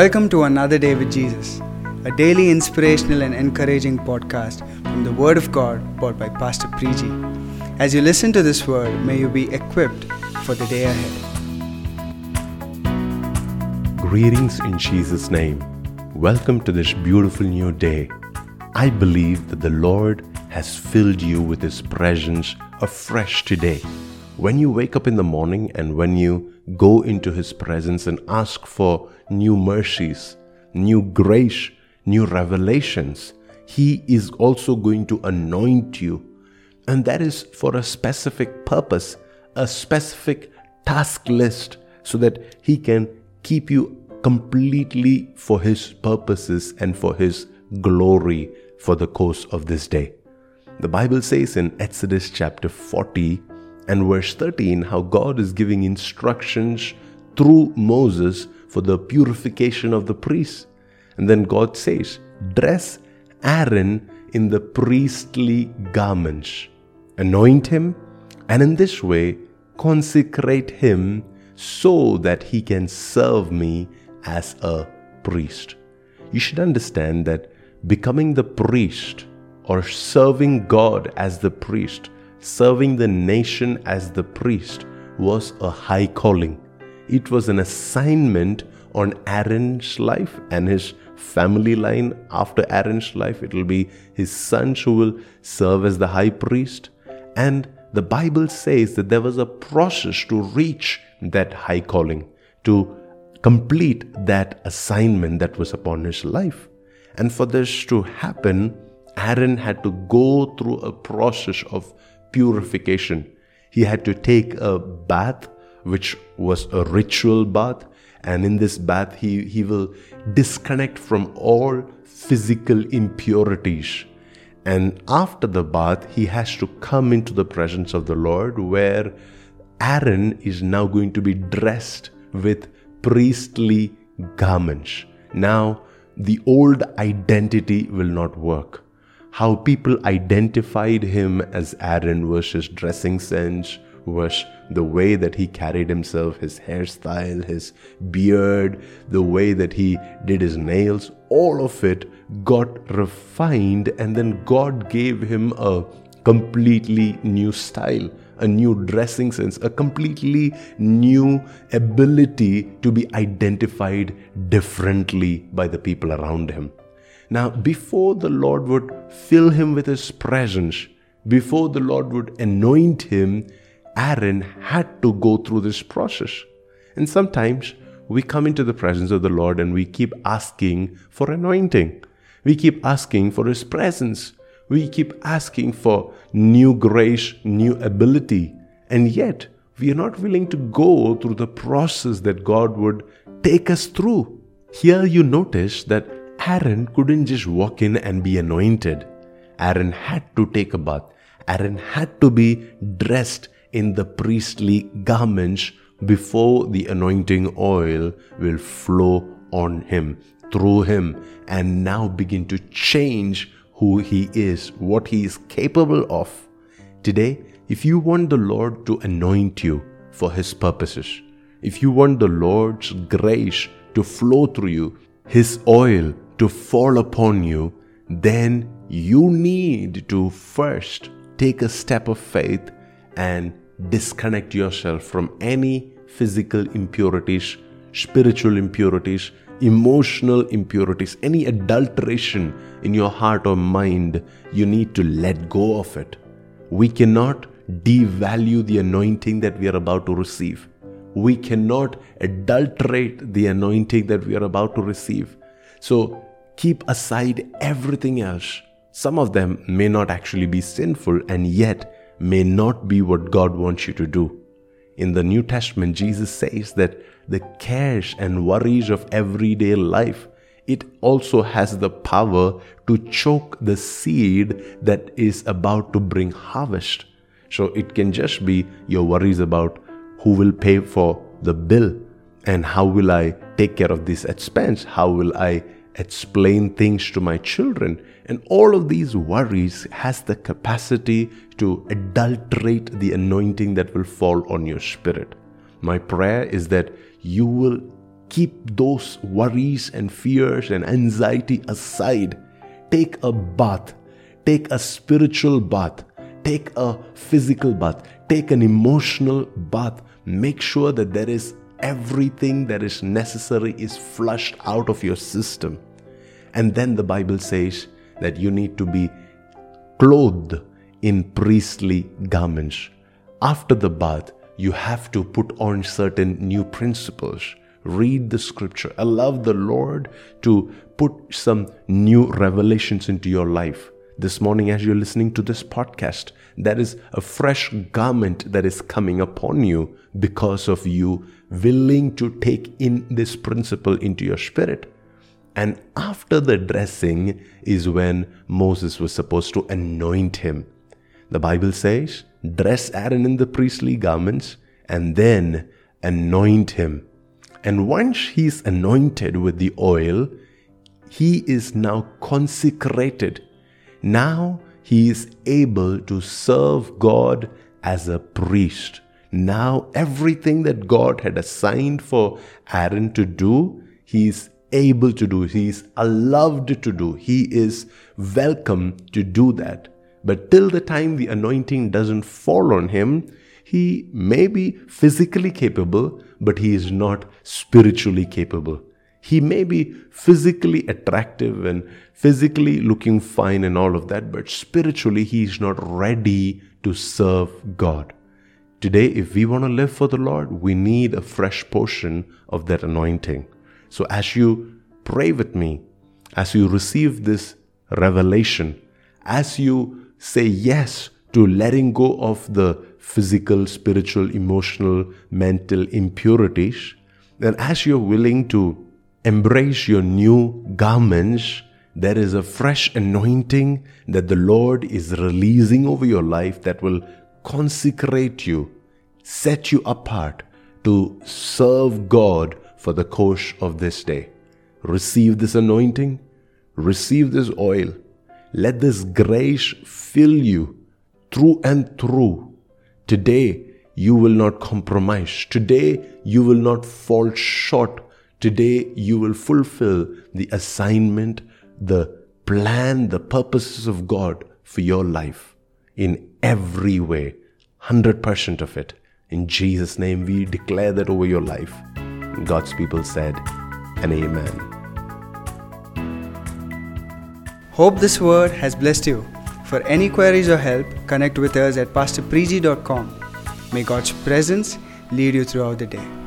Welcome to Another Day with Jesus, a daily inspirational and encouraging podcast from the Word of God brought by Pastor Priji. As you listen to this word, may you be equipped for the day ahead. Greetings in Jesus' name. Welcome to this beautiful new day. I believe that the Lord has filled you with His presence afresh today. When you wake up in the morning and when you go into His presence and ask for new mercies, new grace, new revelations, He is also going to anoint you. And that is for a specific purpose, a specific task list, so that He can keep you completely for His purposes and for His glory for the course of this day. The Bible says in Exodus chapter 40 and verse 13 how God is giving instructions through Moses for the purification of the priests. And then God says, dress Aaron in the priestly garments, anoint him, and in this way consecrate him so that he can serve me as a priest. You should understand that becoming the priest or serving God as the priest, serving the nation as the priest was a high calling. It was an assignment on Aaron's life and his family line. After Aaron's life, it will be his sons who will serve as the high priest. And the Bible says that there was a process to reach that high calling, to complete that assignment that was upon his life. And for this to happen, Aaron had to go through a process of purification. He had to take a bath, which was a ritual bath, and in this bath he will disconnect from all physical impurities. And after the bath, he has to come into the presence of the Lord, where Aaron is now going to be dressed with priestly garments. Now, the old identity will not work. How people identified him as Aaron was his dressing sense, was the way that he carried himself, his hairstyle, his beard, the way that he did his nails. All of it got refined, and then God gave him a completely new style, a new dressing sense, a completely new ability to be identified differently by the people around him. Now, before the Lord would fill him with His presence, before the Lord would anoint him, Aaron had to go through this process. And sometimes we come into the presence of the Lord and we keep asking for anointing. We keep asking for His presence. We keep asking for new grace, new ability. And yet, we are not willing to go through the process that God would take us through. Here you notice that Aaron couldn't just walk in and be anointed. Aaron had to take a bath. Aaron had to be dressed in the priestly garments before the anointing oil will flow on him, through him, and now begin to change who he is, what he is capable of. Today, if you want the Lord to anoint you for His purposes, if you want the Lord's grace to flow through you, His oil to fall upon you, then you need to first take a step of faith and disconnect yourself from any physical impurities, spiritual impurities, emotional impurities, any adulteration in your heart or mind. You need to let go of it. We cannot devalue the anointing that we are about to receive. We cannot adulterate the anointing that we are about to receive. So keep aside everything else. Some of them may not actually be sinful and yet may not be what God wants you to do. In the New Testament, Jesus says that the cares and worries of everyday life, it also has the power to choke the seed that is about to bring harvest. So it can just be your worries about who will pay for the bill and how will I take care of this expense, how will I explain things to my children. And all of these worries has the capacity to adulterate the anointing that will fall on your spirit. My prayer is that you will Keep those worries and fears and anxiety aside. Take a bath. Take a spiritual bath. Take a physical bath. Take an emotional bath. Make sure that there is everything that is necessary is flushed out of your system. And then the Bible says that you need to be clothed in priestly garments. After the bath, you have to put on certain new principles. Read the scripture. Allow the Lord to put some new revelations into your life. This morning, as you're listening to this podcast, there is a fresh garment that is coming upon you because of you willing to take in this principle into your spirit. And after the dressing is when Moses was supposed to anoint him. The Bible says, dress Aaron in the priestly garments and then anoint him. And once he is anointed with the oil, he is now consecrated. Now he is able to serve God as a priest. Now everything that God had assigned for Aaron to do, he is able to do. He is allowed to do. He is welcome to do that. But till the time the anointing doesn't fall on him, he may be physically capable, but he is not spiritually capable. He may be physically attractive and physically looking fine and all of that, but spiritually he is not ready to serve God. Today, if we want to live for the Lord, we need a fresh portion of that anointing. So as you pray with me, as you receive this revelation, as you say yes to letting go of the physical, spiritual, emotional, mental impurities, then as you're willing to embrace your new garments, there is a fresh anointing that the Lord is releasing over your life that will consecrate you, set you apart to serve God for the course of this day. Receive this anointing, receive this oil. Let this grace fill you through and through. Today, you will not compromise. Today, you will not fall short. Today, you will fulfill the assignment, the plan, the purposes of God for your life in every way, 100% of it. In Jesus' name, we declare that over your life. God's people said, and amen. Hope this word has blessed you. For any queries or help, connect with us at pastorpriji.com. May God's presence lead you throughout the day.